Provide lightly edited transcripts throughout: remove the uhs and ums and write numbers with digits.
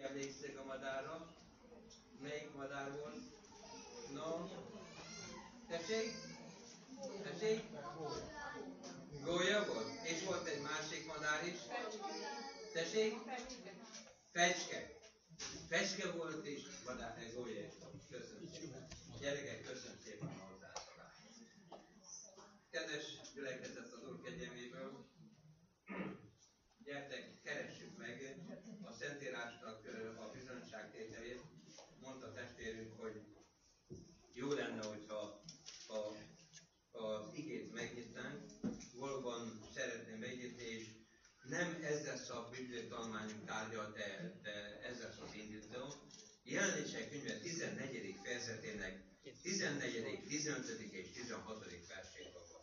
kérdeztek a madárra. Melyik madár volt? No. Tessék? Gólya volt. És volt egy másik madár is. Tessék? Fecske volt és madár, egy gólya is volt. Köszönöm szépen. Gyerekek, köszönöm szépen a hozzátolást. Kedves gyülekezet az Úr kegyelméből, gyertek, keressük meg a Szentírásnak a bizonyságtételét. Mondta testvérünk, hogy jó lenne, hogyha az igét megnyitnánk. Valóban szeretném megnyitni, és nem ez lesz a bibliai tanulmányunk tárgya, de ez lesz az indító. Jelenések könyve 14. fejezetének 14., 15. és 16. versét olvasom.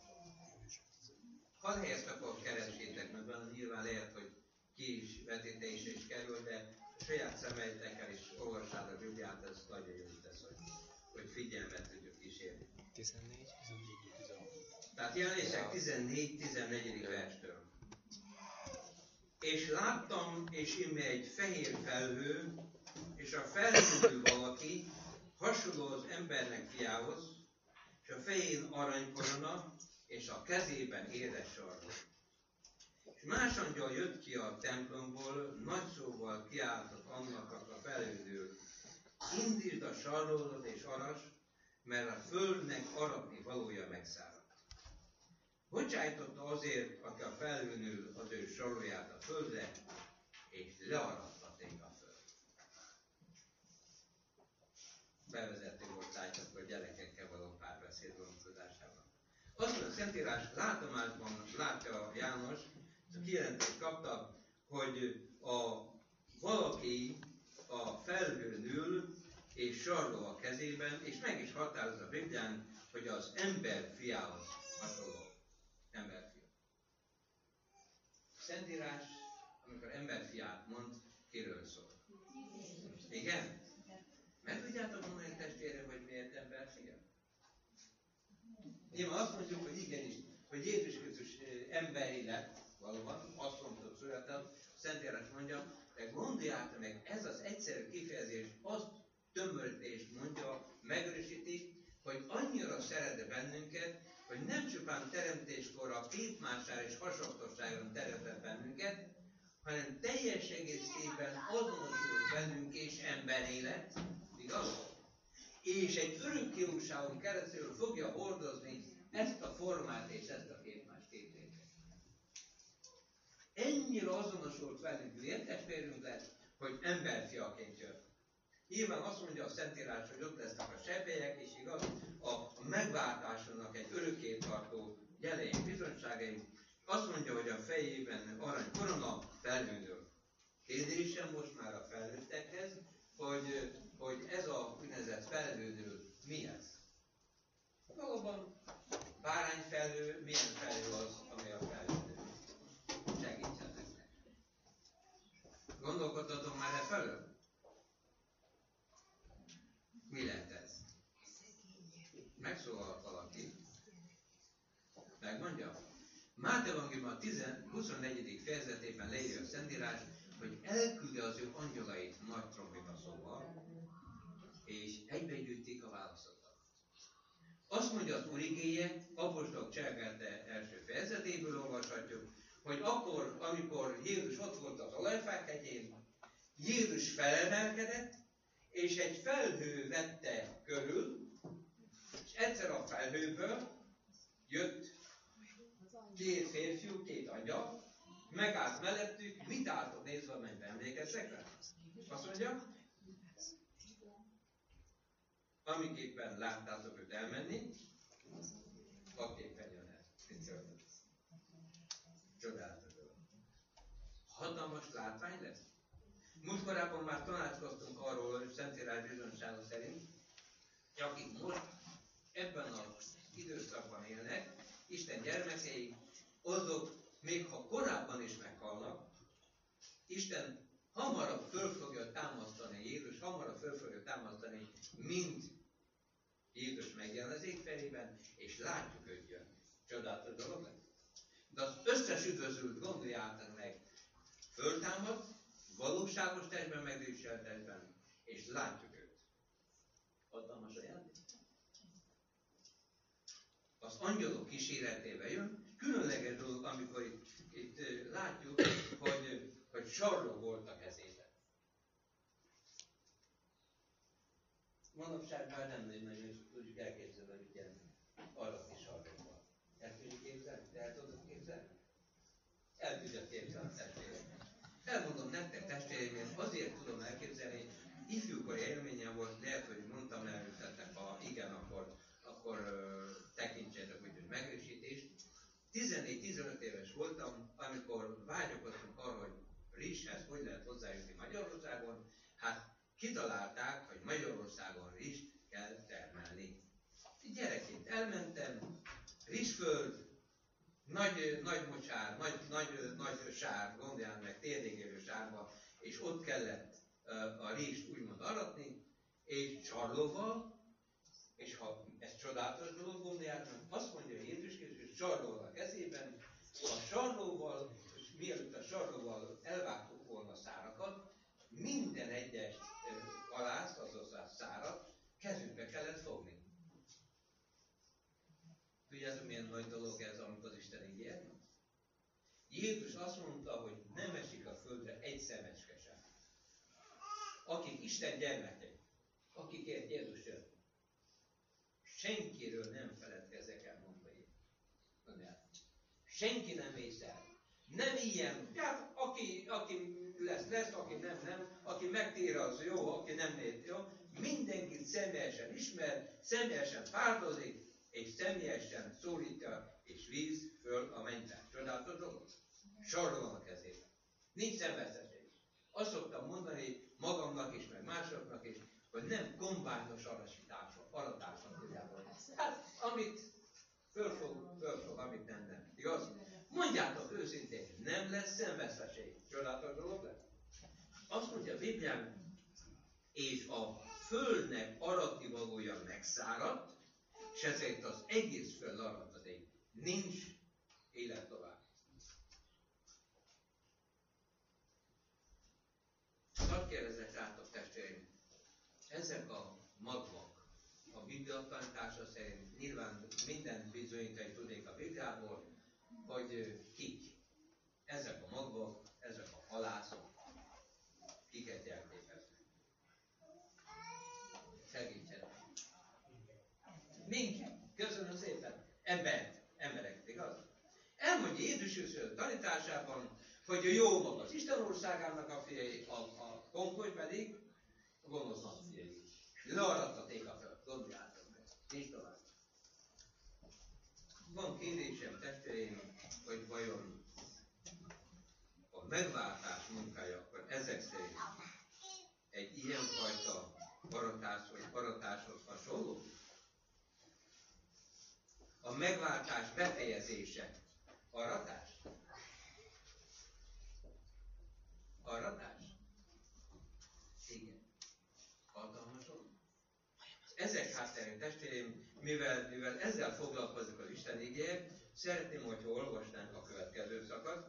Hadd helyezt akkor keresétek meg benne, nyilván lehet, hogy ki is vetítése is kerül, de a saját szemeitekkel is olvassátok a Bibliát, ez nagyon jó tesz, hogy figyelmet tudjuk kísérni. 14, 16. Tehát jelenések 14, 14. verstől. És láttam, és íme egy fehér felhő, és a felhőből valaki hasonló az embernek fiához, és a fején aranykorona, és a kezében édes sarkó. És más angyal jött ki a templomból, nagy szóval kiáltott annak a felhőből: indítsd a sarlódat és aras, mert a földnek aratni valója megszáradt. Bocsájtotta azért, aki a felhőn ül, az ő sarlóját a földre, és learattatték a föld. Bevezető volt tájtott a gyerekekkel való párbeszéd vonatkozásában. Azt a Szentírás látomásban látja János, a kijelentést kapta, hogy valaki a felhőn ül, és sarló a kezében, és meg is határozza a Biblián, hogy az ember fiához hasonló. Emberfia. Szentírás, amikor emberfiát mond, kiről szól? Igen? Meg tudjátok mondani testvére, hogy miért emberfia? Nyilván azt mondjuk, hogy igenis, hogy Jézus Krisztus emberi lett, valóban, azt mondtuk született, Szentírás mondja, de gondoljátok meg, ez az egyszerű kifejezés azt tömörítést mondja, megerősíti, hogy annyira szeret bennünket, hogy nem csupán teremtéskor a képmására és hasonlatosságon teremtett bennünket, hanem teljes egészében azonosult bennünk és emberé lett, igaz? És egy örökké újságon keresztül fogja hordozni ezt a formát és ezt a képmást képét. Ennyire azonosult velünk, testvérünk lett, hogy emberfiaként jött. Nyilván azt mondja a Szentírás, hogy ott lesznek a sebélyek, és igaz, a megváltásának egy örökké tartó jeleink, bizonyságaink. Azt mondja, hogy a fejében aranykorona felhőnő. Kérdésem most már a felnőttekhez, hogy ez a úgynevezett felhőnő mi ez? Valóban bárányfelhő, milyen felhő az, ami a felhőnő? Segítsetek meg! Gondolkodtatok már e felől? Mi lehet ez? Megszólalt valaki. Megmondja? Máté evangéliuma a 24. fejezetében leírja a Szentírás, hogy elküldi az ő angyalait nagy trombita szóval, és egybegyűjtik a válaszokat. Azt mondja az Úr igéje, apostolok cselekedete első fejezetéből olvashatjuk, hogy akkor, amikor Jézus ott volt az Olajfák hegyén, Jézus felemelkedett, és egy felhő vette körül, és egyszer a felhőből jött két férfiú, két angyal, megállt mellettük, mit álltok nézve a mennybe, emlékeztek rá? Azt mondja, amiképpen láttátok őt elmenni, aképpen jön el. Csodálatos. Hatalmas látvány lesz. Most korábban már tanácskoztunk arról, hogy Szentírás bizonysága szerint, hogy akik most ebben az időszakban élnek, Isten gyermekei, azok, még ha korábban is meghalnak, Isten hamarabb föl fogja támasztani, Jézus hamarabb föl fogja támasztani, mint Jézus megjelen az égfelében, és látjuk őt jönni. Csodálatos dolog lesz. De az összes üdvözült gondoljátok meg, föltámad, valóság Alázatos testben, megdicsőített testben. És látjuk őt. Hatalmas ajándék. Az angyalok kíséretébe jön. Különleges dolog, amikor itt látjuk, hogy sarló volt a kezében. Manapság már nem nagyon tudjuk elképzelni, hogy ilyen arra kis sarlóval. El tudjuk képzelni? Te el tudod képzelni? El tudja képzelni a testvérem. Elmondom nektek, testvéreim, én azért tudom elképzelni, ifjúkori élményem volt, lehet, hogy mondtam, elműtettek, ha igen, akkor tekintsetek úgy, hogy megerősítést. 14-15 éves voltam, amikor vágyakoztunk arra, hogy rizshez hogy lehet hozzájutni Magyarországon, hát kitalálták, hogy Magyarországon rizst kell termelni. Gyerekként elmentem, rizsföld, nagy mocsár, nagy sár, gondoljál meg, térdigérő sárba, és ott kellett a rizst úgymond aratni, és sarlóval, és ha ez csodálatos dolog, gondoljál meg, azt mondja Jézus Krisztus, sarlóval a kezében, a sarlóval, mielőtt a sarlóval elvágtuk volna a szárakat, minden egyes kalászt, azaz a szárat kezünkbe kellett fogni. Tudjátok, milyen nagy dolog ez, amit az Isten ígért? Jézus azt mondta, hogy nem esik a földre egy szemecske sem. Akik Isten gyermekei, akikért Jézus jött, senkiről nem feledkezek el, mondva Jézus. Senki nem vészel. Nem ilyen. Tehát aki lesz, aki nem, aki megtér, az jó, aki nem lét jó. Mindenkit személyesen ismer, személyesen pártozik, és személyesen szólítja, és víz föl a mennybe. Csodálatos dolog. Sarló van a kezében. Nincs szenveszteség. Azt szoktam mondani magamnak is, meg másoknak is, hogy nem kombányos aratásnak tudjából. Hát, amit fölfog, amit nem. Igaz? Mondjátok őszintén, nem lesz szenveszteség. Csodálatos dolog lesz. Azt mondja a Biblián, és a földnek arati valója megszáradt, és ezért az egész föld arra az ég. Nincs élet tovább. Hadd kérdezek rátok, testvéreim, ezek a magvak a Biblia tanítása szerint, nyilván minden bizonyítani tudnék a Bibliából, hogy kik. Ezek a magvak, ezek a halászok, kiket jelképeznek. Segítsenek. Minket. Köszönöm szépen. Embereket, igaz? Elmondja Jézus tanításában, hogy a jó maga az Isten országának a fiai, a konkoly pedig a gonosznak fiai. Learattaték a föld. Gondoljátok meg. Nincs tovább. Van kérdésem, testvéreim, hogy vajon a megváltás munkája akkor ezek szerint egy ilyenfajta aratás vagy aratáshoz hasonló? A megváltás befejezése. Aratás? Aratás? Igen. Hatalmason? Ezek hátterén, testvéreim, mivel ezzel foglalkozik az Isten igéje, szeretném, hogyha olvasnánk a következő szakaszt.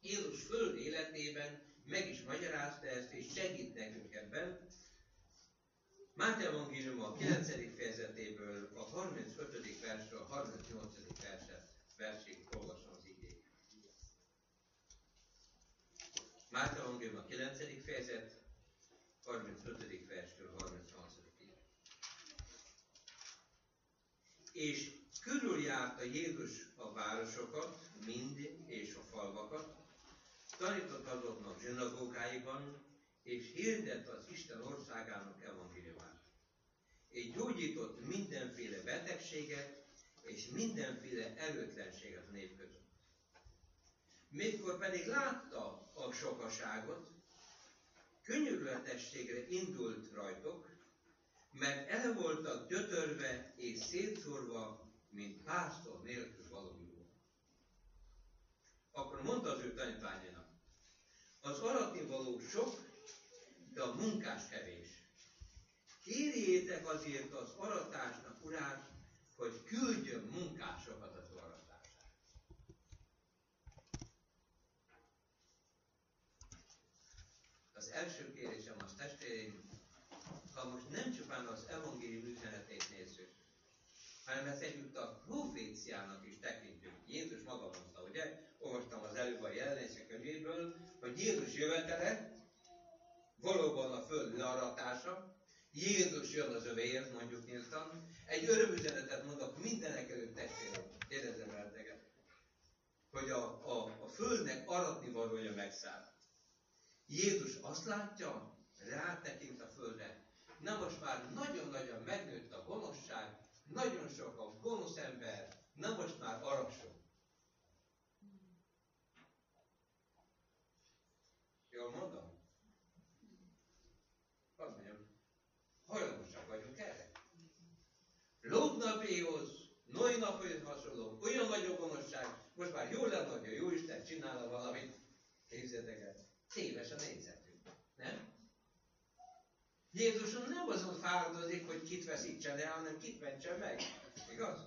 Jézus föld életében meg is magyarázta ezt, és segít nekünk ebben. Máté evangélium a 9. fejezetéből a 35. versről a 38. versig olvasom az igét. Máté evangélium a 9. fejezet 35. verstől 38. És körüljárta Jézus a városokat, mind és a falvakat, tanított azoknak zsinagógáiban, és hirdett az Isten országának evangéliumát. És gyógyított mindenféle betegséget, és mindenféle erőtlenséget nép között. Mikor pedig látta a sokaságot, könyörületességre indult rajtuk, mert el voltak gyötörve és szétszórva, mint pásztor nélkül való juhok. Akkor mondta az ő tanítványainak, az aratni való sok, de a munkás kevés. Kérjétek azért az aratásnak urát, hogy küldjön munkásokat az aratására. A az első kérésem az, testvéreim, ha most nem csupán az evangélium üzenetét nézzük, hanem ezt együtt a proféciának is tekintjük. Jézus maga mondta, ugye? Olvastam az előbb a Jelenések könyvéből, hogy Jézus jövetele, valóban a föld learatása, Jézus jön az övéért, mondjuk nyíltan. Egy örömüzenetet mondok mindenek előtt testvérem, kérdezem elteket, hogy a földnek aratni valója megszáll. Jézus azt látja, rátekint a földre. Na most már nagyon-nagyon megnőtt a gonoszság, nagyon sok a gonosz ember, na most már arasok. Jól mondom? Azt mondjam, hajlamosak vagyunk erre. Lót napéhoz, Noé napéhoz hasonló, olyan nagy a gonoszság, most már jól lenne, hogy a Jóisten csinálna valamit. Képzeljétek el, téves a nézetünk, nem? Jézuson nem azon fáradozik, hogy kit veszítsen el, hanem kit mentsen meg. Igaz?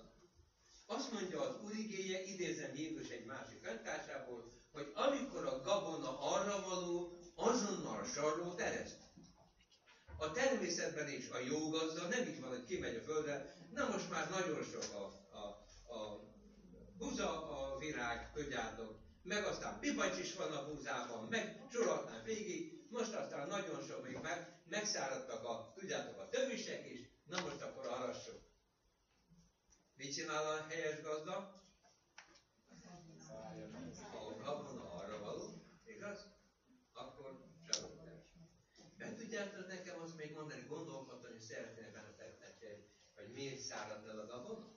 Azt mondja az Úr igéje, idézem Jézus egy másik öntársából, hogy amikor a gabona arra való, azonnal sarlót ereszt. A természetben is a jó gazda, nem így van, hogy kimegy a földre, na most már nagyon sok a búza, a virág, kögyártok, meg aztán pipacs is van a búzában, meg sorolhatnám végig, most aztán nagyon sok még megszáradtak a, tudjátok, a tövisek is, na most akkor arassuk. Mit csinál a helyes gazda? A gabona arra való, igaz? Akkor sarlót ereszt. Meg tudjátok nekem azt még mondani, gondolkodni, hogy szeretnék bennetek, hogy miért száradt el a gabona?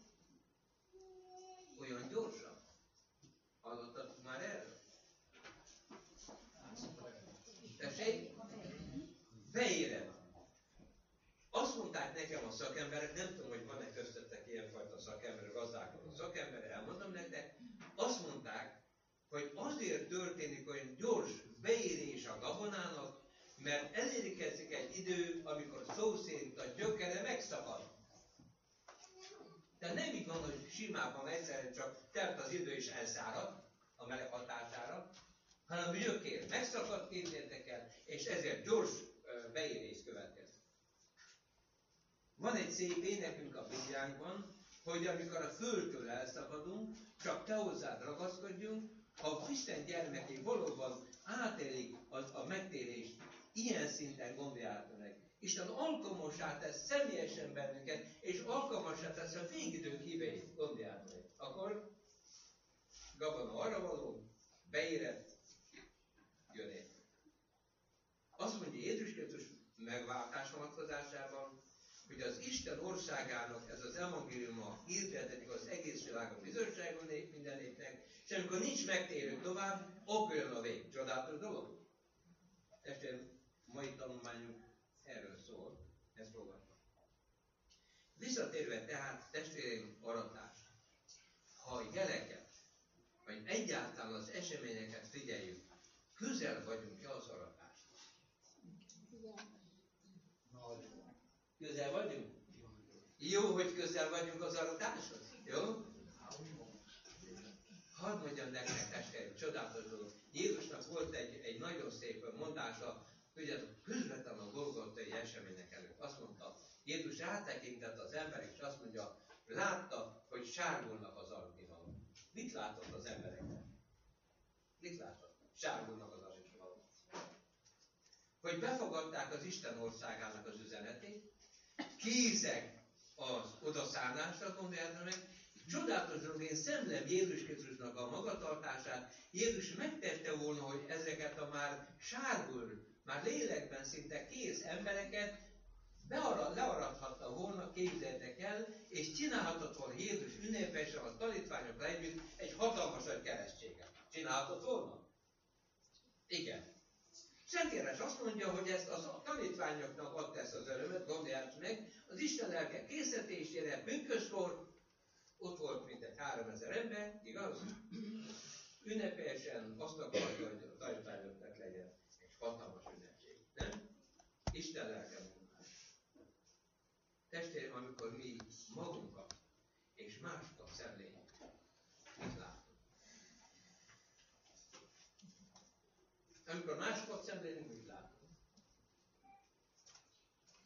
Olyan gyorsan? Hallottatok már erről? Tessék? Beérem. Azt mondták nekem a szakemberek, nem tudom, hogy van-e köztetek ilyenfajta szakember, gazdálkodó szakember, elmondom nektek, azt mondták, hogy azért történik olyan gyors beérés a gabonának, mert elérkezik egy idő, amikor szó szerint a gyökere megszakad. De nem így van, hogy simában egyszerűen csak telt az idő és elszárad a meleg hatására, hanem a gyökér megszakad, képzeljétek el, és ezért gyors beérés következik. Van egy szép énekünk a Bibliánkban, hogy amikor a földtől elszakadunk, csak te hozzád ragaszkodjunk, ha Isten gyermeké valóban átélik a megtérést, ilyen szinten gondoljátok meg. Isten alkalmassá tesz személyesen bennünket, és alkalmassá tesz a végidők híveit, gondoljátok meg. Akkor gabona arra való, beérett, jön ér. Azt mondja Jézus Krisztus megváltás vonatkozásában, hogy az Isten országának ez az evangéliuma hirdetetik az egész világon bizonyságon minden népnek, és amikor nincs megtérő tovább, akkor jön a vég. Csodálatos dolog. Testvérem, mai tanulmányunk erről szól, ezt fogadtam. Visszatérve tehát testvéreim aratás. Ha a jeleket, vagy egyáltalán az eseményeket figyeljük, közel vagyunk-e az aratásnak? Közel vagyunk? Jó, hogy közel vagyunk az aratáshoz? Jó? Hadd mondjam nektek, testvéreim, csodálatos dolog. Jézusnak volt egy nagyon szép mondása, tudjátok, közvetlen a Golgotai események előtt. Azt mondta, Jézus rátekintett az ember, és azt mondja, látta, hogy sárgulnak az aranyhalak. Mit látott az embereknek? Mit látott? Sárgulnak az aranyhalak. Hogy befogadták az Isten országának az üzenetét, készek az odaszállásra, gondoljátok meg, csodálatos dolog, én szemlem Jézus Krisztusnak a magatartását. Jézus megtette volna, hogy ezeket a már sárgul, már lélekben szinte kész embereket learadhatta volna, képzeltek el, és csinálhatott volna Jézus ünnepésen a tanítványokra együtt egy hatalmas nagy keresztséget. Csinálhatott volna? Igen. Szent Írás azt mondja, hogy ezt a tanítványoknak adta ezt az örömet, gondoljátok meg, az Isten lelke készítésére, pünköskor, ott volt mintegy 3000 ember, igaz? Ünnepésen azt akarja, hogy a tanítványoknak legyen egy hatalmas ünnepség, nem? Isten lelke munkás. Testvérem, amikor mi magunkat és másokat szemléljük, mit látunk? Amikor másokat szemlélünk, mit látunk?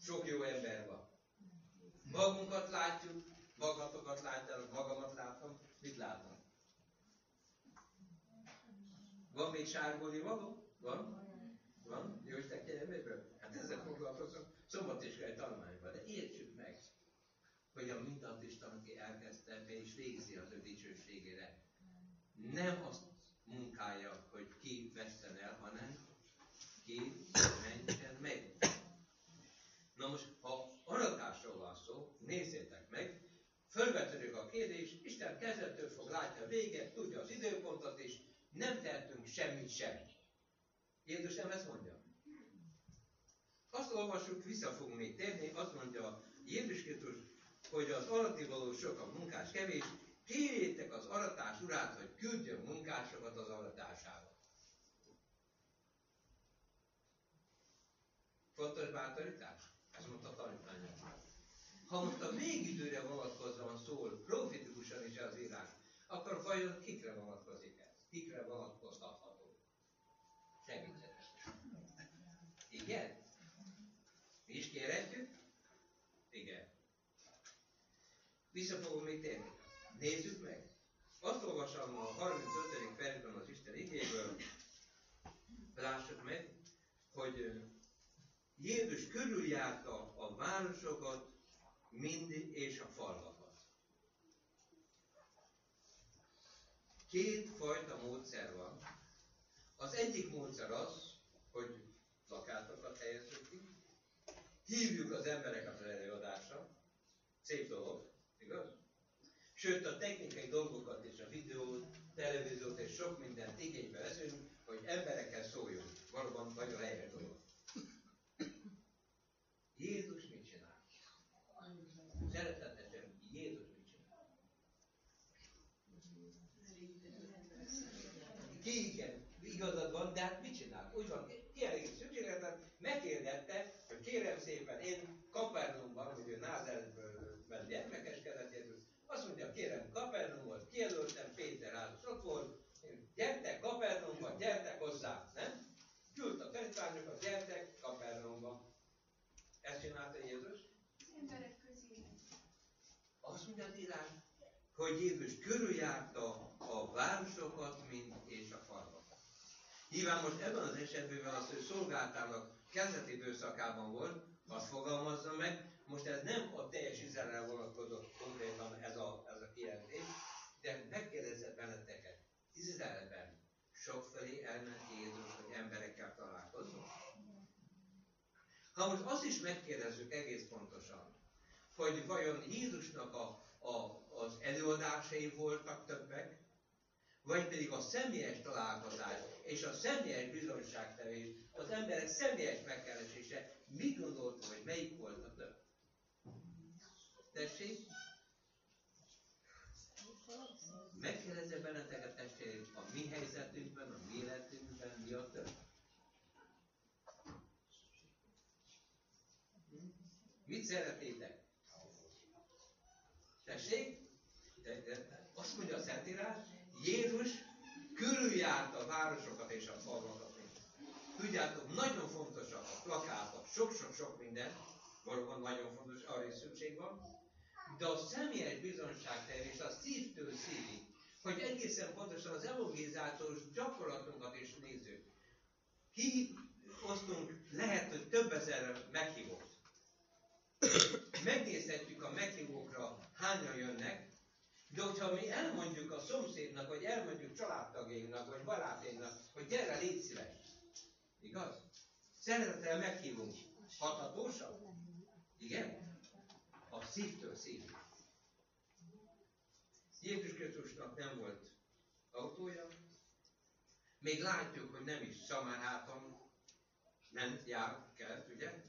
Sok jó ember van. Magunkat látjuk, magatokat látjátok, magamat látom, mit látom? Van még sárgolni való? Van? Van? Jó Isten kegyeleméből? Hát ezzel foglalkozom szombatiskai tanulmányban, de értsük meg, hogy a mintatista, aki elkezdte, be is végzi az ő dicsőségére. Nem azt munkája, hogy ki veszten el, hanem ki menjen meg. Na most, ha aratásról van szó, nézzétek meg, fölvetődik a kérdés, Isten kezdetől fog látni a véget, tudja az időpontot is, nem tehetünk semmit sem. Jézus nem ezt mondja. Azt olvassuk, vissza fogunk még térni, azt mondja Jézus Krisztus, hogy az aratni való sok, a munkás kevés, kérjétek az aratás urát, hogy küldjön munkásokat az aratásába. Fontos bátorítás? Ezt mondta a tanítványoknak. Ha most a még időre vonatkozóan szól, profitikusan is az írás, akkor vajon kikre vonatkozik ez? Kikre vonatkoztatható? Segítsetek. Igen? Mi is kérhetjük? Igen. Vissza fogom még térni. Nézzük meg. Azt olvasom a 35. percben az Isten igéből. Lássuk meg, hogy Jézus körüljárta a városokat mindig és a falvakat. Két fajta módszer van. Az egyik módszer az, hogy plakátokat helyezünk ki, hívjuk az embereket az előadásra. Szép dolog, igaz? Sőt, a technikai dolgokat és a videót, televíziót és sok mindent igénybe veszünk, hogy emberekkel szóljunk. Valóban nagyon helyes dolog. Jézus mit csinál? Szeretetesen, Jézus mit csinál? Igen, igazad van, de hát mit csinál? Úgy van, kielégít szükségletet, megkérdette, hogy kérem szépen, én Kapernaumban, hogy ő Názáretből gyermekeskedett Jézus, azt mondja, kérem Kapernaumot, kijelöltem, Péter Áldus ott volt, gyertek Kapernaumba, gyertek hozzá, nem? Gyűlt a tanítványokat, gyertek Kapernaumba. Ezt csinálta Jézus? Az emberek közé. Azt mondja az írás, hogy Jézus körüljárta a városokat, mint és a falvakat. Nyilván most ebben az esetben az, hogy szolgáltának kezdeti időszakában volt, azt fogalmazza meg, most ez nem a teljes Izraelre vonatkozott konkrétan ez a kijelentés, de megkérdezett benneteket, Izraelben sokfelé elment Jézus, hogy emberekkel találkozott? Ha most azt is megkérdezzük egész pontosan, hogy vajon Jézusnak az előadásai voltak többek, vagy pedig a személyes találkozás és a személyes bizonyságtevés, az emberek személyes megkeresése, mit gondolt, hogy melyik volt a több? Tessék? Megkérdezze benneteket, testvérek, a mi helyzetünkben, a mi életünkben mi a több? Mit szeretnétek? Tessék? Azt mondja a Szentírás, Jézus körüljárta a városokat és a falvakat. Tudjátok, nagyon fontosak a plakátok, sok-sok-sok minden, valóban nagyon fontos, arra is szükség van, de a személyes bizonyságtevés a szívtől szívig, hogy egészen pontosan az evangelizációs gyakorlatunkat is nézzük. Kiosztunk lehet, hogy több ezer meghívót. Megnézhetjük a meghívókra, hányan jönnek, de hogyha mi elmondjuk a szomszédnak, vagy elmondjuk családtagjainknak, vagy barátainknak, hogy gyere, légy szíves. Igaz? Szeretettel meghívunk. Hathatósabb? Igen? A szívtől szívig. Jézus Krisztusnak nem volt autója. Még látjuk, hogy nem is Szamárháton ment, jár, kelt, ugye?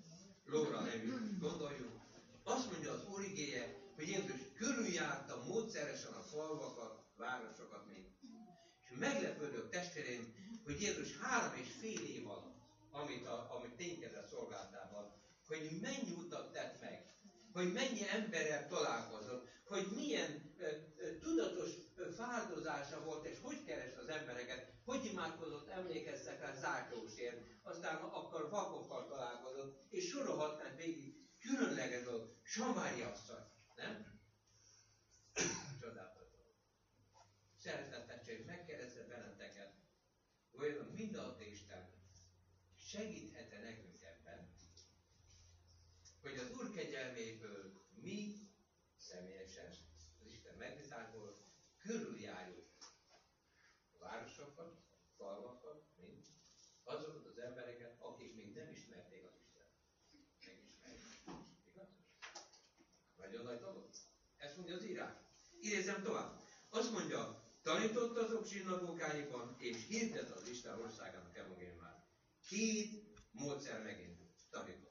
Lóra nevű, gondoljunk. Azt mondja az Úr igéje, hogy Jézus körüljárta módszeresen a falvakat, városokat még. És meglepődök, testvéreim, hogy Jézus 3,5 év alatt, amit ténykedett szolgálatában, hogy mennyi utat tett meg, hogy mennyi emberrel találkozott, hogy milyen tudatos fáldozása volt, és hogy kereste az embereket, hogy imádkozott, emlékeztek rá Zákkeusért, aztán akkor vakokkal találkozott, és sorolhatnánk végig különleges dolog. Samári asszony, nem? Csodálatos dolog. Szeretetesség, megkérdezte benneteket, vajon mindenható Isten segíthet-e nekünk ebben, hogy az Úr kegyelméből mi személyesen, az Isten megbízásából körüljárjuk a városokat, falvakat, mint azokat az embereket, akik még nem ismerték az Istent. Megismerjük. Igaz? Nagyon nagy dolog. Ezt mondja az írás. Idézem tovább. Azt mondja, tanított azok zsinagógáiban, és hirdett az Isten országának evangéliumát. Két módszer megint tanított.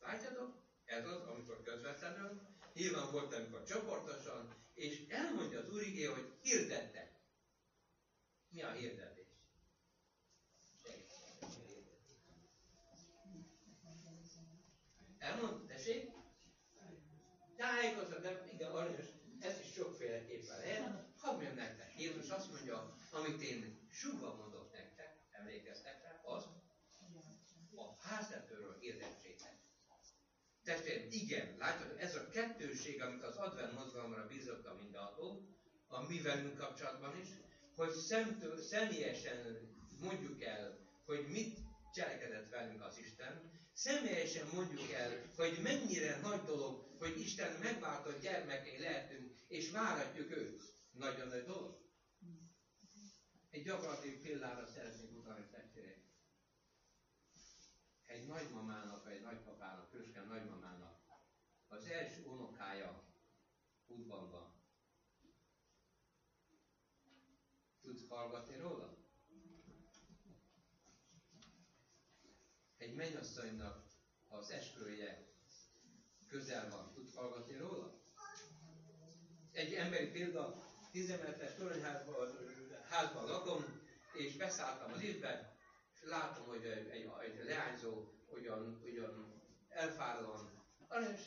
Látjátok? Ez az, amikor közvetlenül, nyilván volt, amikor csoportosan, és elmondja az Úr igéje, hogy hirdette. Mi a hirdetés? Elmond, tessék? Tájékoztat, igen, aranyos, ez is sokféleképpen lehet. Hadd mondjam nektek, Jézus azt mondja, amit én sugva mondok nektek, emlékeztek rá, az a háztetőről hirdetsétek. Testvérem, igen, látod, ez a kettőség, amit az advent mozgalomra bízott a mindenható, a mi velünk kapcsolatban is, hogy szemtől, személyesen mondjuk el, hogy mit cselekedett velünk az Isten, személyesen mondjuk el, hogy mennyire nagy dolog, hogy Isten megváltott gyermekei lehetünk, és váratjuk őt. Nagyon nagy dolog. Egy gyakorlatilag példára szeretnék utalni, testvérek. Egy nagymamának, vagy egy nagypapának, különösen nagymamának az első unokája útban van. Tudsz hallgatni róla? Egy mennyasszonynak az esküvője közel van. Tudsz hallgatni róla? Egy emberi példa, 10 emeletes toronyházban lakom, és beszálltam az liftbe, és látom, hogy egy leányzó ugyan elfáradóan. Aranyos,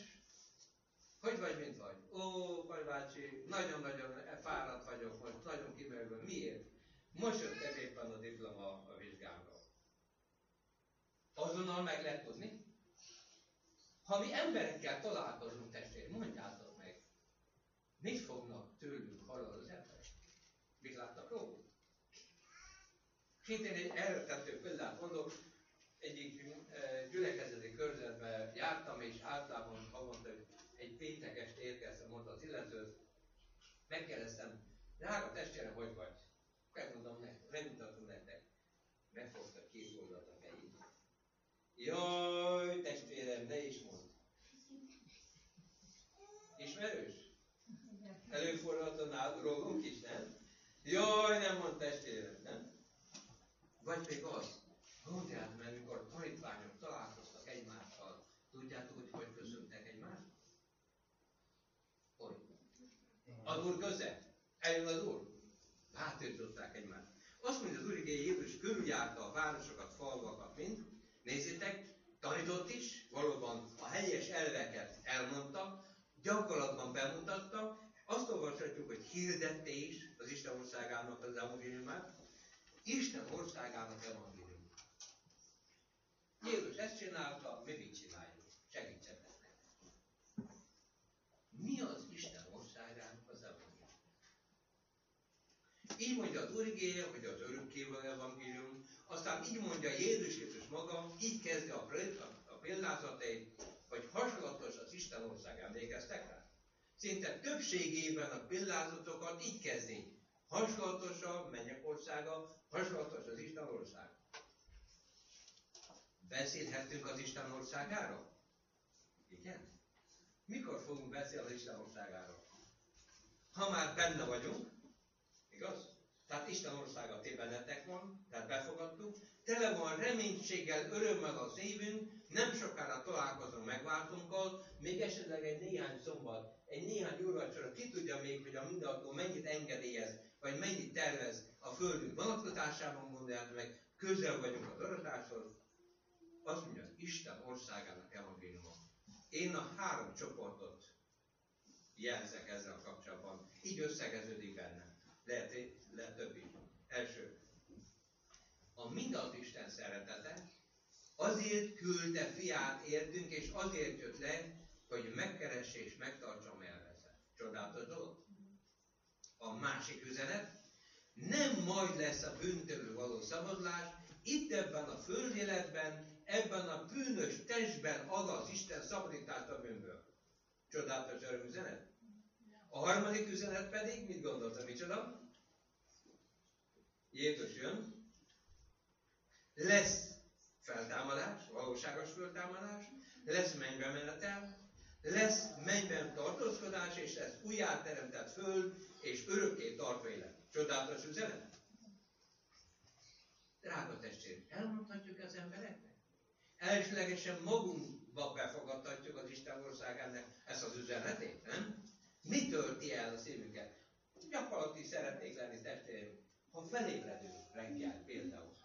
hogy vagy, mint vagy? Ó, bácsi, nagyon-nagyon fáradt vagyok most, nagyon kimerülve. Miért? Most jött éppen a diploma a vizsgámról. Azonnal meg lehet tudni. Ha mi emberekkel találkozunk, testvérek, mondjátok meg, mit fognak tőlünk hallani az emberek? Mit láttak róluk? Szintén egy elrettentő példát mondok, egyik gyülekezeti körzetben jártam, és általában havonta egy péntek este érkeztem, mondta az illetőt, megkérdeztem, drága testvérem, hogy vagy? Megmondom nektek, megmutatom nektek. Megfogta 2 oldalt a fejét. Jaj, testvérem, ne is mondd! Ismerős? Előfordulhaton rólunk is, nem? Jaj, nem mond testvérem, nem? Vagy még az, mondjátok, mert amikor tanítványok találkoztak egymással, tudjátok, hogy hogy köszöntek egymást? Hogy? Az Úr köze? Eljön az Úr? Bátorították egymást. Azt mondja az Úr igéje, Jézus körüljárta a városokat, falvakat, mind. Nézzétek, tanított is, valóban a helyes elveket elmondta, gyakorlatban bemutatta, azt olvashatjuk, hogy hirdette is az Isten országának az evangéliumát, Isten országának evangélium. Jézus ezt csinálta, mi mit csináljuk? Segítsetek nekem. Mi az Isten országának az evangélium? Így mondja az Úr igéje, hogy az örökkévaló evangélium, aztán így mondja Jézus Krisztus maga, így kezdi a példázatait, hogy hasonlatos az Isten ország, emlékeztek rá? Szinte többségében a példázatokat így kezdi. Hasonlatos a mennyek országa, hasonlatos az Isten ország. Beszélhetünk az Isten országáról? Igen. Mikor fogunk beszélni az Isten országáról? Ha már benne vagyunk, igaz? Tehát Isten országa ti bennetek van, tehát befogadtuk, tele van reménységgel, örömmel a szívünk, nem sokára találkozom megváltunkkal, még esetleg egy néhány szombat, egy néhány úrvacsora, ki tudja még, hogy a mindenható mennyit engedélyez, vagy mennyit tervez a földünk vonatkozásában, mondják meg, közel vagyunk az aratáshoz. Azt mondja, az Isten országának evangéliuma. Én a 3 csoportot jelzek ezzel a kapcsolatban, így összegeződik benne. Lehet többi. Első. A mindenható Isten szeretete, Azért küldte fiát értünk, és azért jött le, hogy megkeresse és megtartsa a melvezet. Csodálatos dolog. A másik üzenet, nem majd lesz a bűntől való szabadulás, itt ebben a földéletben, ebben a bűnös testben ad az Isten szabadítást a bűnből. Csodálatos örömüzenet. A harmadik üzenet pedig, mit gondoltam, micsoda? Jézus jön, lesz feltámadás, valóságos feltámadás, lesz mennybe menetel, lesz mennyben tartózkodás, és lesz újjáteremtett föld, és örökké tartva élet. Csodálatos üzenet? Drága testvér, elmondhatjuk az embereknek? Elsőlegesen magunkba befogadhatjuk az Isten országának ezt az üzenetét, nem? Mi tölti el a szívünket? Gyakorlatilag szeretnék lenni testvér, ha felébredünk reggel például.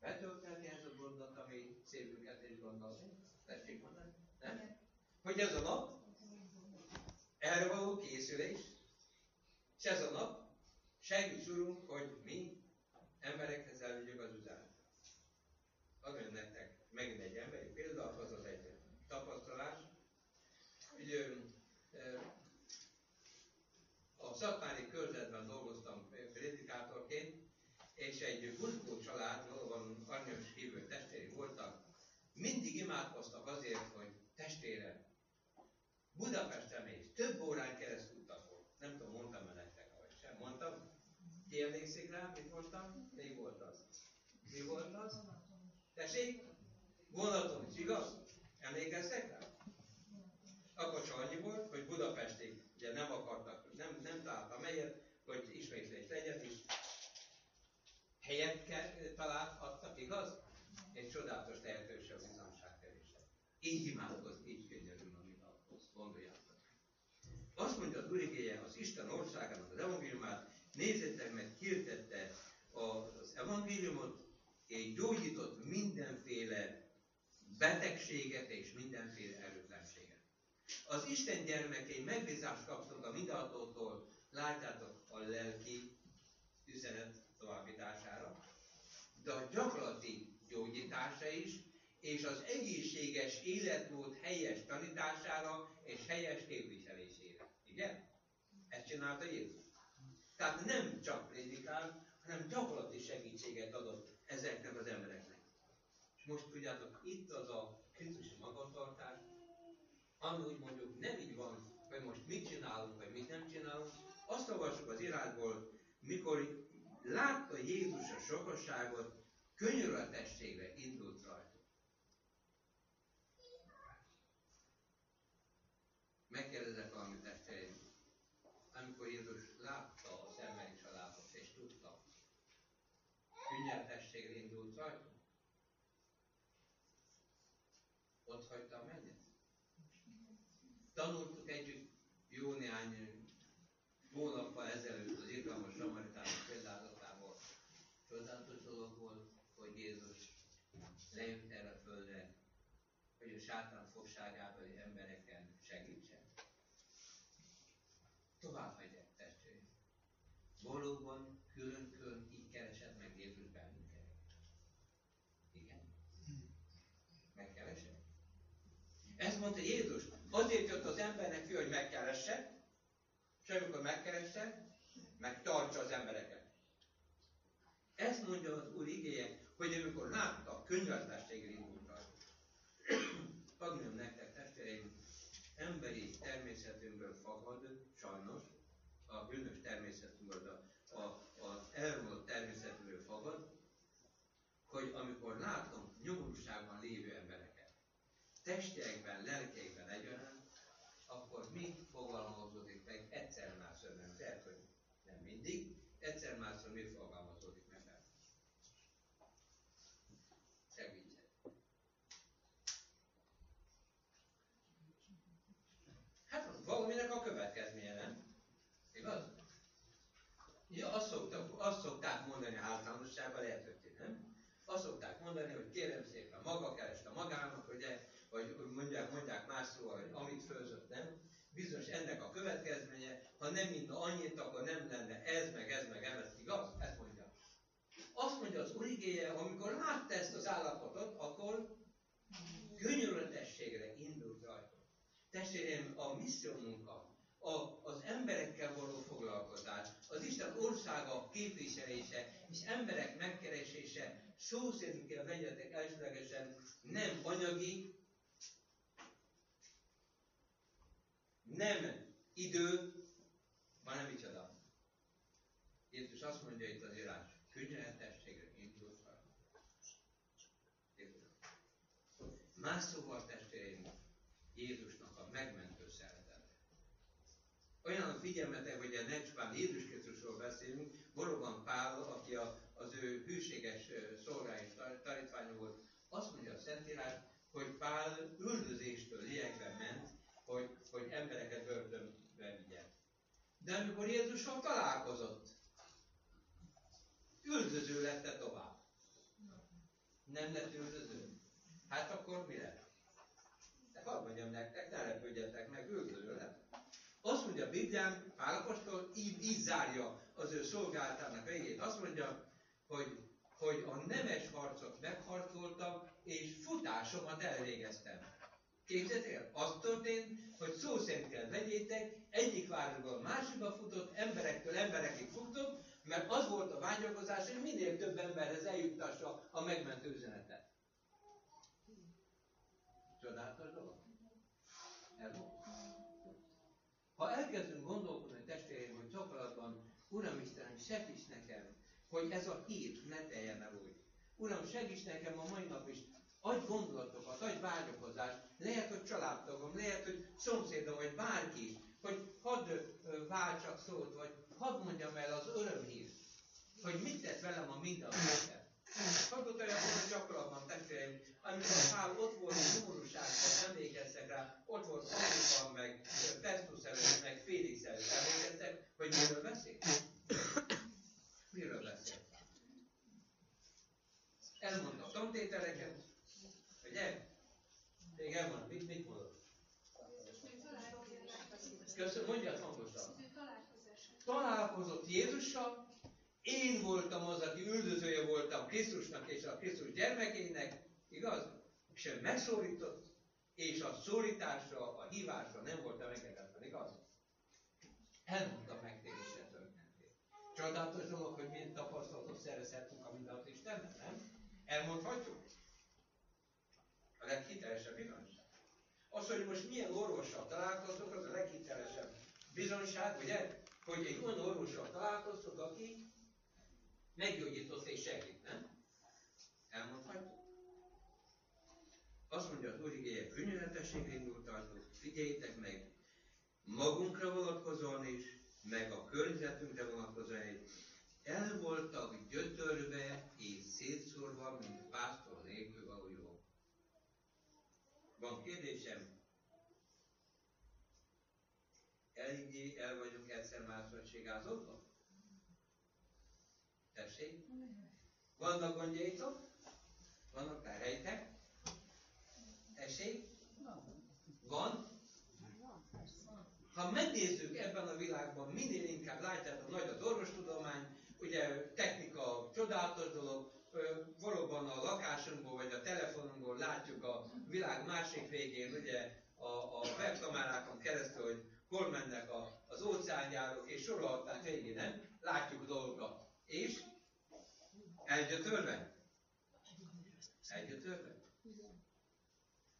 Betölteni ez a gondot, ami szívünket és gondolni? Tessék mondani? Nem? Hogy ez a nap erre való készülés, és ez a nap segíts Urunk, hogy mi emberekhez elvigyük az üzenetet. Adjon nektek megint egy emberi példa, az az egy tapasztalás, hogy a szatmári körzetben dolgoztam prédikátorként, és egy buszkó család, valóban anyós hívő testvéri voltak, mindig imádkoztak azért, hogy testvére Budapesten mész, több órán keresztül utakon. Nem tudom, mondtam-e nektek, vagy sem. Mondtam? Ki emlékszik rá? Mit mondtam? Még volt az. Mi volt az? Tessék? Vonaton is, igaz? Emlékeztek rá? Akkor csak annyi volt, hogy Budapestig ugye nem akartak, nem találtam helyet, hogy ismétlés legyen is. Helyet találhattak, igaz? Egy csodálatos lehetőség a bizonságkevése. Így imádkozni, így könnyörül, amit ahhoz gondoljátok. Azt mondja az Úr igéje, az Isten országának az evangéliumát, nézzétek meg, hirdette az evangéliumot, és gyógyított mindenféle betegséget és mindenféle erőtlenséget. Az Isten gyermekei megbízást kaptunk a Mindenhatótól, látjátok a lelki üzenet továbbítására, de a gyakorlati gyógyítása is, és az egészséges életmód helyes tanítására és helyes képviselésére. Igen? Ezt csinálta Jézus. Tehát nem csak prédikált, hanem gyakorlati segítséget adott ezeknek az embereknek. És most tudjátok, itt az a krisztusi magatartás, ami úgy mondjuk nem így van, hogy most mit csinálunk, vagy mit nem csinálunk. Azt olvassuk az írásból, mikor látta Jézus a sokasságot, könyörületességre indult rajta. Megkérdezek valami testvéreim, amikor Jézus látta az emberi családot, és tudta, könyörületességre indult rajta, ott hagyta a mennyet. Tanultuk együtt jó néhány hónappal ezelőtt az irgalmas samaritánok példázatából. Csodálatos dolog volt, hogy Jézus lejött erre a földre, hogy a sátán fogságában embereken segítsen. Tovább megyek, testvérem. Valóban külön-külön így keresett meg Jézus bennünket. Igen? Megkeresett? Ezt mondta Jézus. Azért jött az embernek fő, hogy megkeresse, és amikor megkeresse, megtartsa az embereket. Ezt mondja az Úr igéje, hogy amikor látta a könyörületességre indult rajta. Hadd mondjam nektek, testvéreim, emberi természetünkből fakad, sajnos, a bűnös természetünkből, az elmúlt természetünkből fakad, hogy amikor látunk nyomorúságban lévő embereket, testiekben, lelkiekben egyaránt, akkor mi fogalmazódik meg egyszer mászor, nem lehet, hogy nem mindig, egyszer mászor mi fogalmazódik meg el. Segítsen. Hát valaminek a következménye, nem? Igaz? Ja, azt szokták mondani általánosságban, lehet, hogy nem? Azt szokták mondani, hogy kérem szépen, maga kereste magának, ugye, vagy mondják más szóval, hogy amit főzött, nem? Bizonyos ennek a következménye, ha nem inna annyit, akkor nem lenne ez, meg ez, meg ez, igaz? Ezt mondja. Azt mondja az az igéje, amikor látta ezt az állapotot, akkor könyörületességre indult rajta. Testvérem, a missziómunka, az emberekkel való foglalkozás, az Isten országa képviselése és emberek megkeresése, szó szerint kell legyetek elsőlegesen, nem anyagi, nem idő, hanem micsoda. Jézus azt mondja itt az írás, könyörületességre indult fel. Más szóval, testvéreim, Jézusnak a megmentő szeretete. Olyan figyelmetek, hogy a necsván Jézus Krisztusról beszélünk, valóban Pál, aki az ő hűséges szolgája és tanítványa volt, azt mondja a Szentírás, hogy Pál üldözéstől lélekben ment, hogy embereket börtönbe vigye. De amikor Jézussal találkozott, üldöző lett-e tovább? Nem lett üldöző? Hát akkor mi lett? De hadd mondjam nektek, ne lepődjetek meg, üldöző lett. Azt mondja a Biblián, Pál apostol így zárja az ő szolgálatának végét. Azt mondja, hogy a nemes harcot megharcoltam, és futásomat elvégeztem. Képzeljétek el, az történt, hogy szó szerint kell vegyétek, egyik városból másikba futott, emberektől emberekig futott, mert az volt a vágyakozás, hogy minél több emberhez eljuttassa a megmentő üzenetet. Csodálatos dolog. Ha elkezdünk gondolkodni, testvéreim, hogy gyakorlatban, Uram Istenem, segíts nekem, hogy ez a hír ne teljen el úgy. Uram, segíts nekem a mai nap is, adj gondolatokat, adj vágyakozást, lehet, hogy családtagom, lehet, hogy szomszédom, vagy bárki is, hogy hadd váltsak szót, vagy hadd mondjam el az örömhír, hogy mit tett velem a mindannapokban. Hadd utaljatok a gyakorlatban, testvéreim, amikor Pál ott volt a Móruságban, emlékeztek rá, ott volt Agrippa meg Festus előtt, meg Félix előtt, emlékeztek, hogy miről beszél? Miről beszél? Elmondta a tantételeket, ugye? Még elmondta, mit mondott? Köszönöm, mondjad hangosan. Találkozott Jézussal. Én voltam az, aki üldözője voltam Krisztusnak és a Krisztus gyermekének, igaz? És ő megszólított, és a szólításra, a hívásra nem voltam engedetlen, igaz? Elmondtam megtérésre történetét. Csodálatos dolog, hogy milyen tapasztalatot szerezhetünk a mindent Istennek, nem? Elmondhatjuk? A leghitelesebb bizonyság. Az, hogy most milyen orvossal találkoztunk, az a leghitelesebb bizonyság, ugye? Hogy egy olyan orvossal találkoztunk, aki meggyógyított és segít, nem? Elmondhatjuk? Azt mondja az Úr igéje, könyörületességre indult tartunk, figyeljétek meg, magunkra vonatkozóan is, meg a környezetünkre vonatkozóan is, el voltak gyötörve és szétszórva, mint pásztor nélkül való jó. Van kérdésem? Eléggé el vagyunk egyszer máshogy ségázottak? Tessék? Vannak gondjaitok? Vannak terheitek? Tessék? Van? Ha megnézzük ebben a világban, minél inkább látjátok, nagy az orvostudomány, ugye technika csodálatos dolog, valóban a lakásunkból vagy a telefonunkból látjuk a világ másik végén, ugye a webkamerákon keresztül, hogy hol mennek az óceánjárók és sorolhatnánk végén, nem? Látjuk a dolgokat. És? Elgyötörve? Elgyötörve?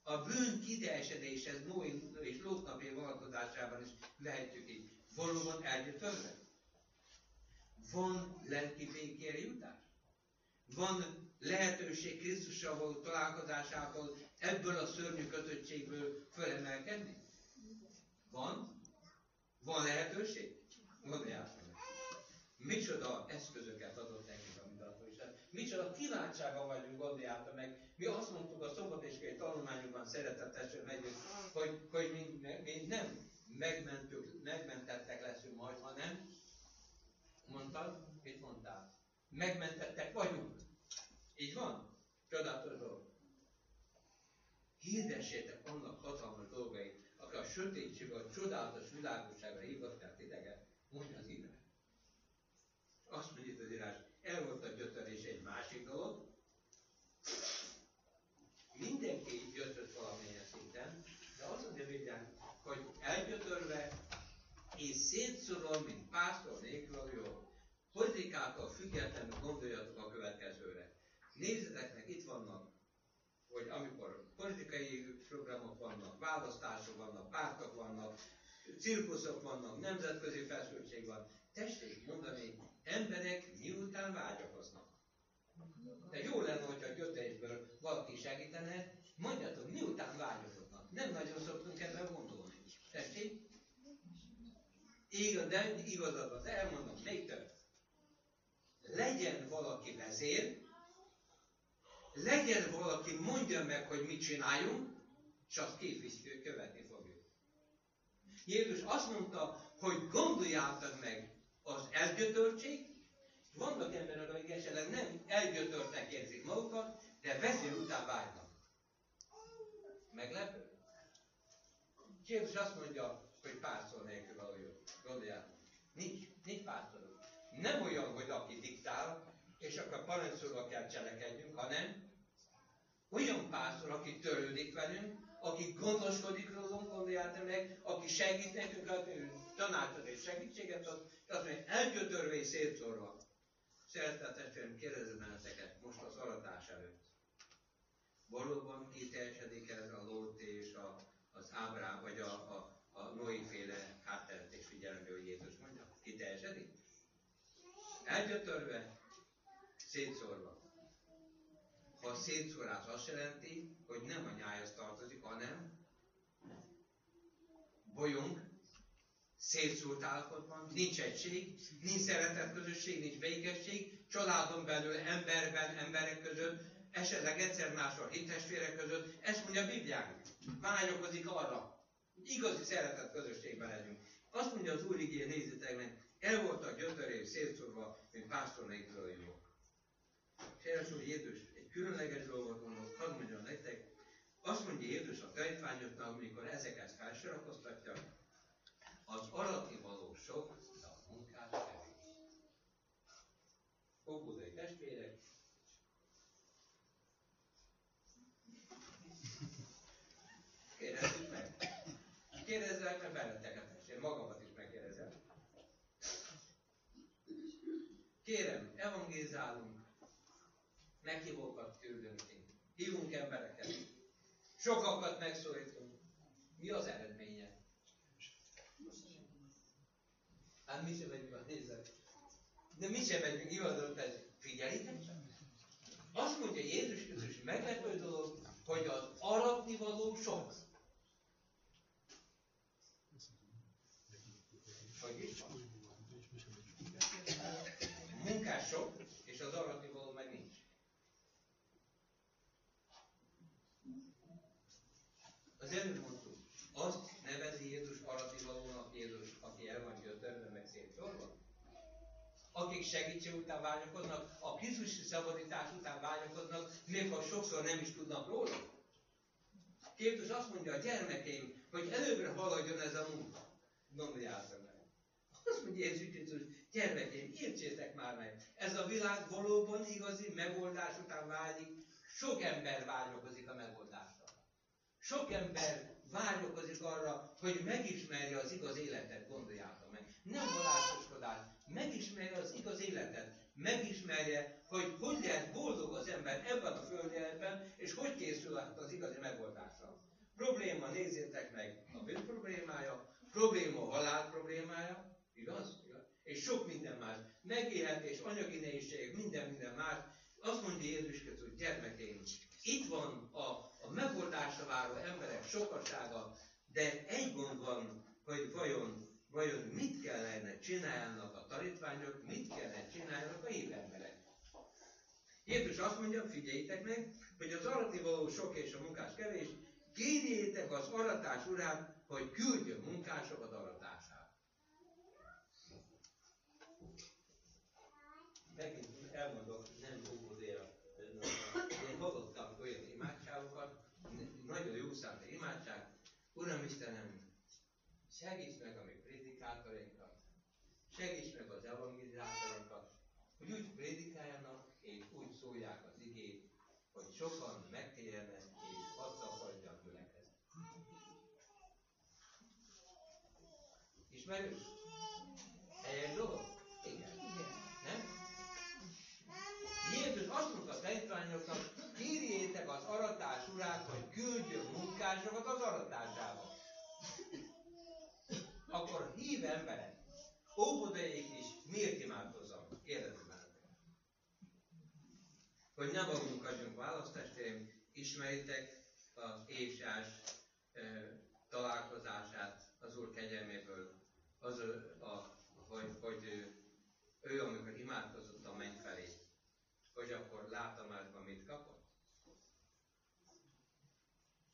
A bűn kideesedése, ez Noé és Lót napi vonatkozásában is lehetjük így. Valóban elgyötörve? Van lelki békére jutás? Van lehetőség Krisztussal való találkozásával ebből a szörnyű kötöttségből fölemelkedni? Van? Van lehetőség? Gondoljátok! Micsoda eszközöket adott nekünk a mindattól is. Micsoda kíváncsága vagyunk, gondoljátok meg. Mi azt mondtuk a szombatiskai tanulmányunkban, szeretetesen megyünk, hogy mi nem megmentettek leszünk majd, hanem mondtad? Mit mondtál? Megmentettek vagyunk. Így van? Csodálatos dolog. Hirdessétek annak hatalmas dolgait, aki a sötétségből, a csodálatos világosságra hívott el titeket, mondja az írás. Azt mondja az írás, el volt a gyötörés egy másik Nézzetek meg, itt vannak, hogy amikor politikai programok vannak, választások vannak, pártok vannak, cirkuszok vannak, nemzetközi feszültség van. Tessék mondani, emberek miután vágyakoznak. De jó lenne, hogyha a gyötésből valaki segítene, mondjatok, miután vágyakoznak. Nem nagyon szoktunk ebben gondolni. Tessék? Igen, de igazad van, de elmondom, még több. Legyen valaki vezér, legyen valaki, mondja meg, hogy mit csináljunk, és azt képviselő követni fogjuk. Jézus azt mondta, hogy gondoljátok meg az elgyötörtség, vannak emberek, akik esetleg nem elgyötörtek érzik magukat, de vezér után vágynak. Meglepő? Jézus azt mondja, hogy pásztor nélkül való jó. Gondoljátok. Nincs pásztorunk. Nem olyan, hogy aki diktál, és akkor parancsolva kell cselekedjünk, hanem olyan pásztor, aki törődik velünk, aki gondoskodik rólunk, gondoljátok meg, aki segít nekünk, tanácsot és segítséget ad, és azt mondja, elgyötörve és szétszórva. Szeretett testvérem, kérdezem benneteket most az aratás előtt. Valóban kiteljesedik ez a Lóté és az Ábrám, vagy a Noé féle hátteret és figyelembe, hogy Jézus mondja, kiteljesedik? Elgyötörve, szétszórva. Ha a szétszórás azt jelenti, hogy nem a nyájhoz tartozik, hanem bolyong, szétszórt állapotban, nincs egység, nincs szeretett közösség, nincs békesség, családon belül, emberben, emberek között, esetleg egyszer mással hittestvérek között, ezt mondja a Bibliánk. Vágyakozik arra, igazi szeretett közösségben legyünk. Azt mondja az Úr igéje, nézzétek meg, el voltak gyötörve és szétszórva, mint pásztor nélkül jó. És először Jézus egy különleges dolgot mondott, hadd mondjam nektek, azt mondja Jézus a tanítványoknak, amikor ezeket felsorakoztatja, az arati való sok, de a munkás kevés. Óbudai testvérek, kérdezzük meg. Kérdezzel meg benneteket, és én magamat is megkérdezem. Kérem, evangelizálunk, meghívókat küldünk, hívunk embereket, sokakat megszólítunk. Mi az eredménye? Hát mi sem megyünk a nézőt. De mi sem megyünk igazolni, figyelitek? Azt mondja Jézus Krisztus, meglepő dolog, hogy az aratni való sok. Hogy is van? A munkás sok, és az aratni való meg nincs. Az előbb mondtuk, azt nevezi Jézus arativalónak Jézus, aki el van gyötörve, meg szétszórva. Akik segítség után vágyakoznak, a Krisztusi szabadítás után vágyakoznak, még ha sokszor nem is tudnak róla. Jézus azt mondja a gyermekeim, hogy előbbre haladjon ez a munka. Gondoljátok meg. Azt mondja Jézus Krisztus, gyermekeim, értsétek már meg, ez a világ valóban igazi megoldás után vágyik, sok ember vágyakozik a megoldásra. Sok ember vágyakozik arra, hogy megismerje az igaz életet, gondoljátok meg. Nem valászoskodás, megismerje az igaz életet, megismerje, hogy hogy lehet boldog az ember ebben a földjelenben, és hogy készül az igazi megoldásra. Probléma, nézzétek meg, a bűn problémája, probléma a halál problémája, igaz? És sok minden más, megélhetés, anyagi nehézségek, minden más. Azt mondja Jézus Krisztus, hogy gyermekeim, itt van a megoldásra váró emberek sokasága, de egy gond van, hogy vajon mit kellene csinálnak a tanítványok, mit kellene csinálnak a hív emberek. Jézus azt mondja, figyeljétek meg, hogy az arati való sok és a munkás kevés, kérjétek az aratás urát, hogy küldjön munkásokat aratására. Megint elmondok, nem óbudéra. Én hallottam olyan imádságokat, nagyon jó szánt imádság. Uram Istenem, segíts meg a mi prédikátorainkat, segíts meg az evangelizátorainkat, hogy úgy prédikáljanak és úgy szólják az igét, hogy sokan megtérjenek és hadszaporodjanak gyülekezetnek. Ismerős? Helyes dolog? Igen. Nem? Jézus azt mondta a tanítványoknak, megoldásokat az aratásával. Akkor hív emberek, óbudaik is miért imádkozzam? Kérdezem már. Hogy nem magunk adjunk választ, testvéreim, ismeritek az Ézsás találkozását az Úr kegyelméből, az, hogy ő, amikor imádkozott a menny felé, hogy akkor látta másban, mit kapott?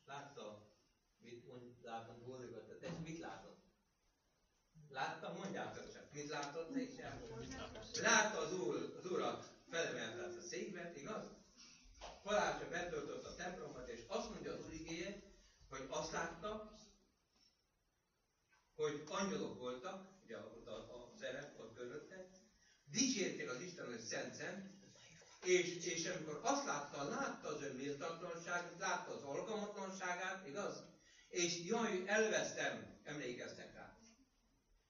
Látta, mit látott, bólogatott, és mit látott? Látta, mondjátok csak, mit látott, és látta az Urat, felemeltett a székbe, igaz? Kalácsa betöltött a templomot, és azt mondja az Úr igéje, hogy azt látta, hogy angyalok voltak, ugye az erep ott körülötte, dicsérték az Isten, hogy szent, és amikor azt látta, látta az ön méltatlanságát, látta az alkalmatlanságát, igaz? És jaj, elvesztem, emlékeztek rá.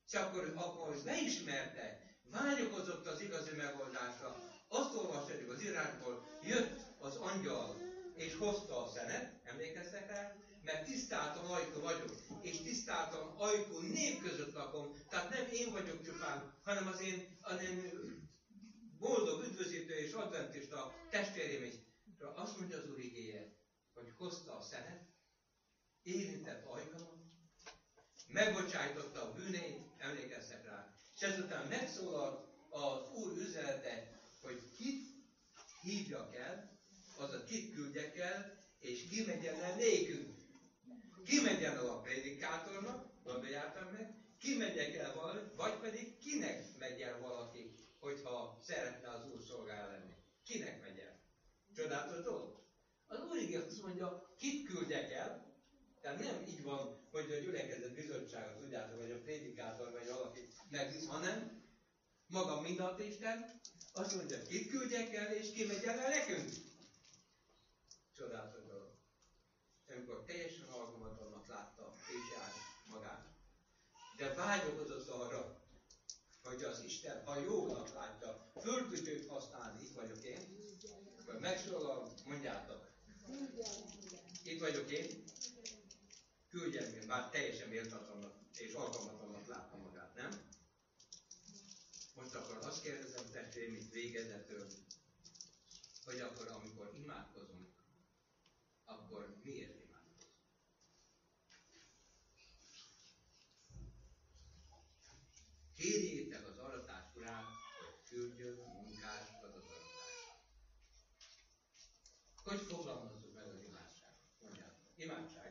És akkor beismerte, vágyakozott az igazi megoldásra, azt olvashatjuk az írásból, jött az angyal, és hozta a szenet, emlékeztek rá? Mert tisztáltan ajkú vagyok, és tisztáltan ajkú nép között lakom, tehát nem én vagyok csupán, hanem az én boldog, üdvözítő és adventista testvérem is. Azt mondja az Úr igéje, hogy hozta a szenet, érintett ajkamat, megbocsájtotta a bűneit, emlékeztek rá. És ezután megszólalt az Úr üzenete, hogy kit hívjak el, azaz kit küldjek el, és ki megyen el nékünk. Ki megyen el a prédikátornak, gondoljáltam meg, ki megyek el valami, vagy pedig kinek megy el valaki, hogyha szeretne az Úr szolgál lenni. Kinek megy el? Csodálatos dolog. Az Úr igény azt mondja, kit küldjek el. Tehát nem így van, hogy a gyülekezet bizottsága, tudjátok, vagy a prédikátor, vagy valaki megvisz, hanem maga mindenható Isten azt mondja, kit küldjek el, és ki megy el nekünk. Csodálatos dolog. Amikor teljesen alkalmatlannak látta Ézsás magát, de vágyakozott arra, hogy az Isten, ha jónak látja, föl tudjuk használni, itt vagyok én, akkor megszólalom, mondjátok. Itt vagyok én. Küldjem én, bár teljesen méltatlanak és alkalmatlanak látta magát, nem? Most akkor azt kérdezem, testvérem, itt végezetül, hogy akkor, amikor imádkozunk, akkor miért imádkozunk? Kérjétek az aratás Urát, hogy küldjön munkásokat az aratásra. Hogy fogalmazzuk meg az imádságot? Mondjátok, imádság.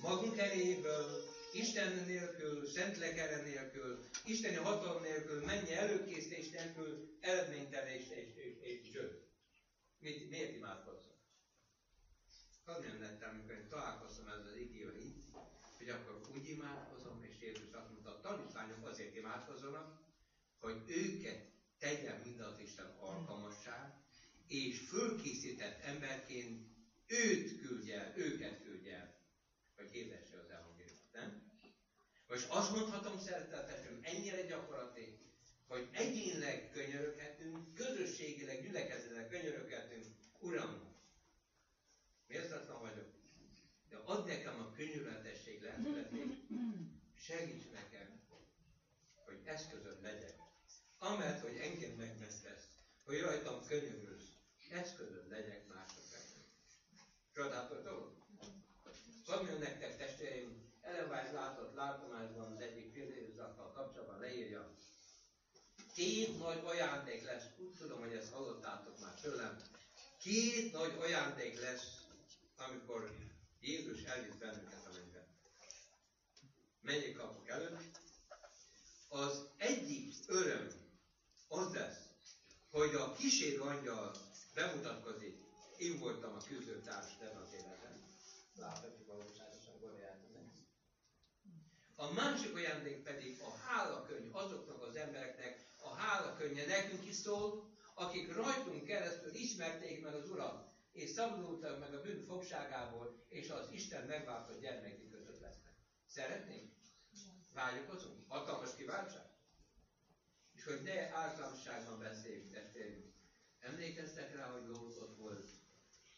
Magunk erejéből, Isten nélkül, Szentlek nélkül, Isteni hatalom nélkül, mennyi előkészítés nélkül, eredménytelen és csőd. Miért imádkozom? Hanem lettem, amikor találkoztam ezzel az igével így, hogy akkor úgy imádkozom, és Jézus azt mondta, a tanítványok azért imádkozzanak, hogy őket tegyen mindaz Isten alkalmassá, és fölkészített emberként őt küldje, őket küldje, hogy hirdesse az evangéliumot, nem? Most azt mondhatom, szeretetesem, ennyire gyakorlati, hogy egyénileg könyöröghetünk, közösségileg, gyülekezetleg könyöröghetünk. Uram, méltatlan vagyok, de add nekem a könyörületesség lehetőségét, segíts nekem, hogy eszközöd legyek. Amellett, hogy engem megmentesz, hogy rajtam könyörülsz, eszközöd legyek mások előtt. Csodálatos dolog? Van nektek, testvéreim, Ellen White látott látomásban az egyik filléruzakkal kapcsolatban leírja. 2 nagy ajándék lesz, úgy tudom, hogy ezt hallottátok már tőlem. 2 nagy ajándék lesz, amikor Jézus elvisz bennünket a mennybe. Mennyei kapok előtt. Az egyik öröm az lesz, hogy a kísérő angyal bemutatkozik. Én voltam a küzdőtárs ebben az életben. Láthatjuk valóságosan, gondoljátok meg. A másik ajándék pedig a hálakönny azoknak az embereknek, a hálakönnye nekünk is szól, akik rajtunk keresztül ismerték meg az Urat, és szabadultak meg a bűn fogságából, és az Isten megváltott gyermekei között lesznek. Szeretnénk? Vágyakozunk? Hatalmas kiváltság? És hogy ne általánosságban beszéljünk, testvérünk. Emlékeztek rá, hogy Lót ott volt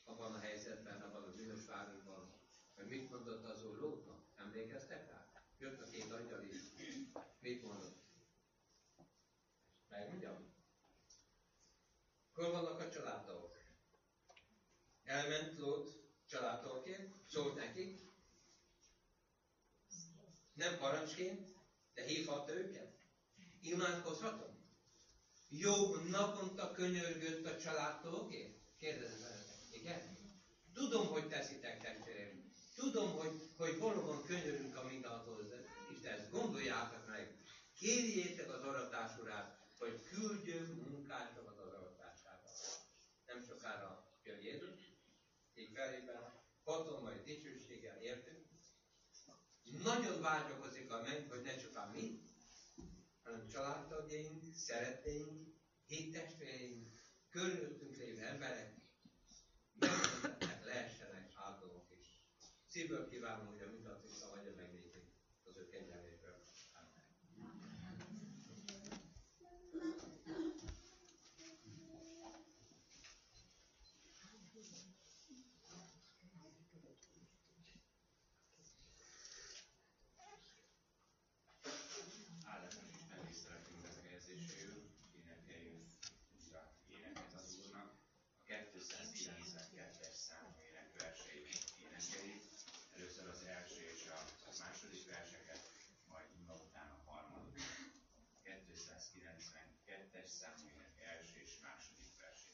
abban a helyzetben, abban a bűnös várunkban, Hogy mit mondott az Úr Lótnak? Emlékeztek rá? Jött a két angyal is. Mit mondott? Megmondjam? Hol vannak a családtagok? Elment Lót családtagként, szólt nekik. Nem parancsként, de hívhatta őket. Imádkozhatom? Jobb naponta könyörgött a családtagokért? Kérdezem veletek. Igen? Tudom, hogy teszitek, testvéreim. Tudom, hogy valóban könyörünk a mindenható Istenhez. Gondoljátok meg. Kérjétek az aratás urát, hogy küldjön munkásokat az aratására. Nem sokára jön Jézus. Így felében hatalmai dicsőséggel értünk. Nagyon vágyakozik a menny, hogy ne csupán mi, hanem családtagjaink, szeretteink, hittestvéreink, körülöttünk lévő emberek megmondták, lehessenek áldogok is. Szívből kívánom, hogy a mindatik szavadja megnézik az ő kegyelméből. Állatban Isten visszaraktunk az érzéséül, énekeljünk éneket az Úrnak, a 292-es számú énekverseit énekeljük, először az első és a második verseket, majd után a harmadik. 292-es számú ének első és második versét.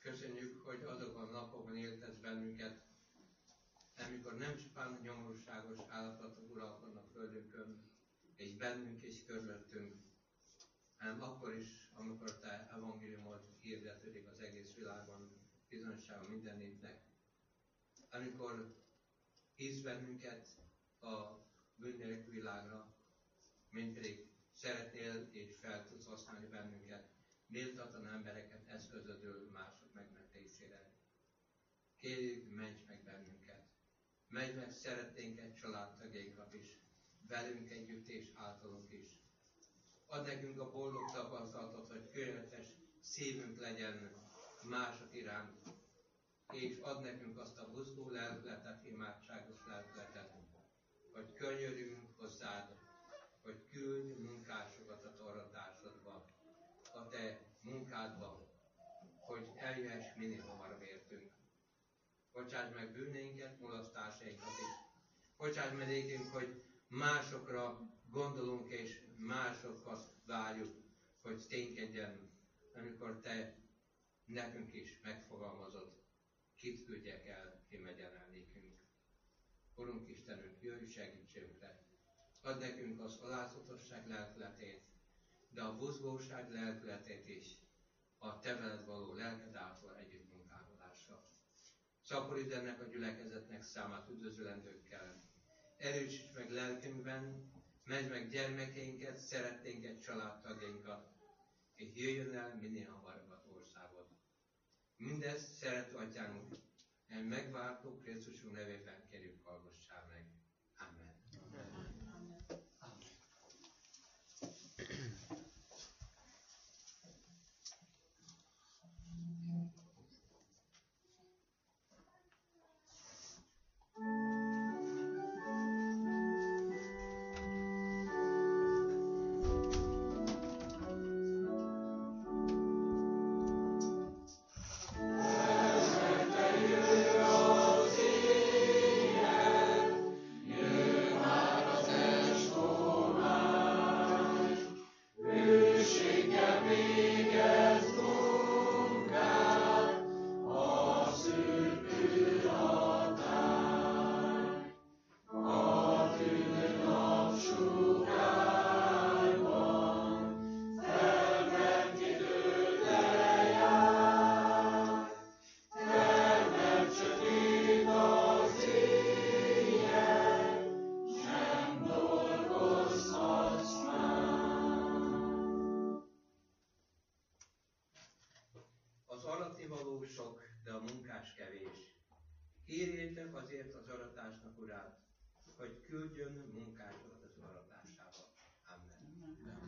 Köszönjük, hogy azokon a napokon éltesz bennünket, amikor nem csupán nyomorúságos állapotok uralkodnak földünkön, és bennünk és körülöttünk, hanem akkor is, amikor te evangéliumot hirdetődik az egész világon, bizonyságon minden népnek. Amikor hívsz bennünket a bűnélkű világra, mint pedig szeretnél és fel tudsz használni bennünket, méltatlan embereket eszközödül mások megmentésére. Kérjük, menj meg bennünket. Menj meg szeretnénket, családtagjainkat is. Velünk együtt és általunk is. Ad nekünk a boldog tapasztalatot, hogy könyörtes szívünk legyen mások iránt. És ad nekünk azt a buzgó lelkületet, imádságos lelkületet, hogy könyörüljünk hozzád, hogy küldj munkásokat a torratásodba, a te munkádban, hogy eljöhess minél hamarabb értünk. Bocsásd meg bűneinket, mulasztásainkat is. Bocsásd meg nékünk, hogy másokra gondolunk és másokat várjuk. hogy ténykedjen, amikor te nekünk is megfogalmazod, kit küldjek el, ki megyen el nékünk. Urunk Istenünk, jöjj segítségünkre! Add nekünk az alázatosság lelkületét, de a buzgóság lelkületét is, a te veled való lelked által együttmunkálódásra. Szaporítsd ennek a gyülekezetnek számát üdvözlendőkkel. Erősíts meg lelkünkben, menj meg gyermekeinket, szeretnénket, családtagjainkat, és jöjjön el minél hamarabb országod. Mindezt, szerető atyánk, megváltó Krisztusunk nevében kérjük, hallgassál meg. Amen. Amen. Amen. Amen. Amen.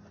Amen.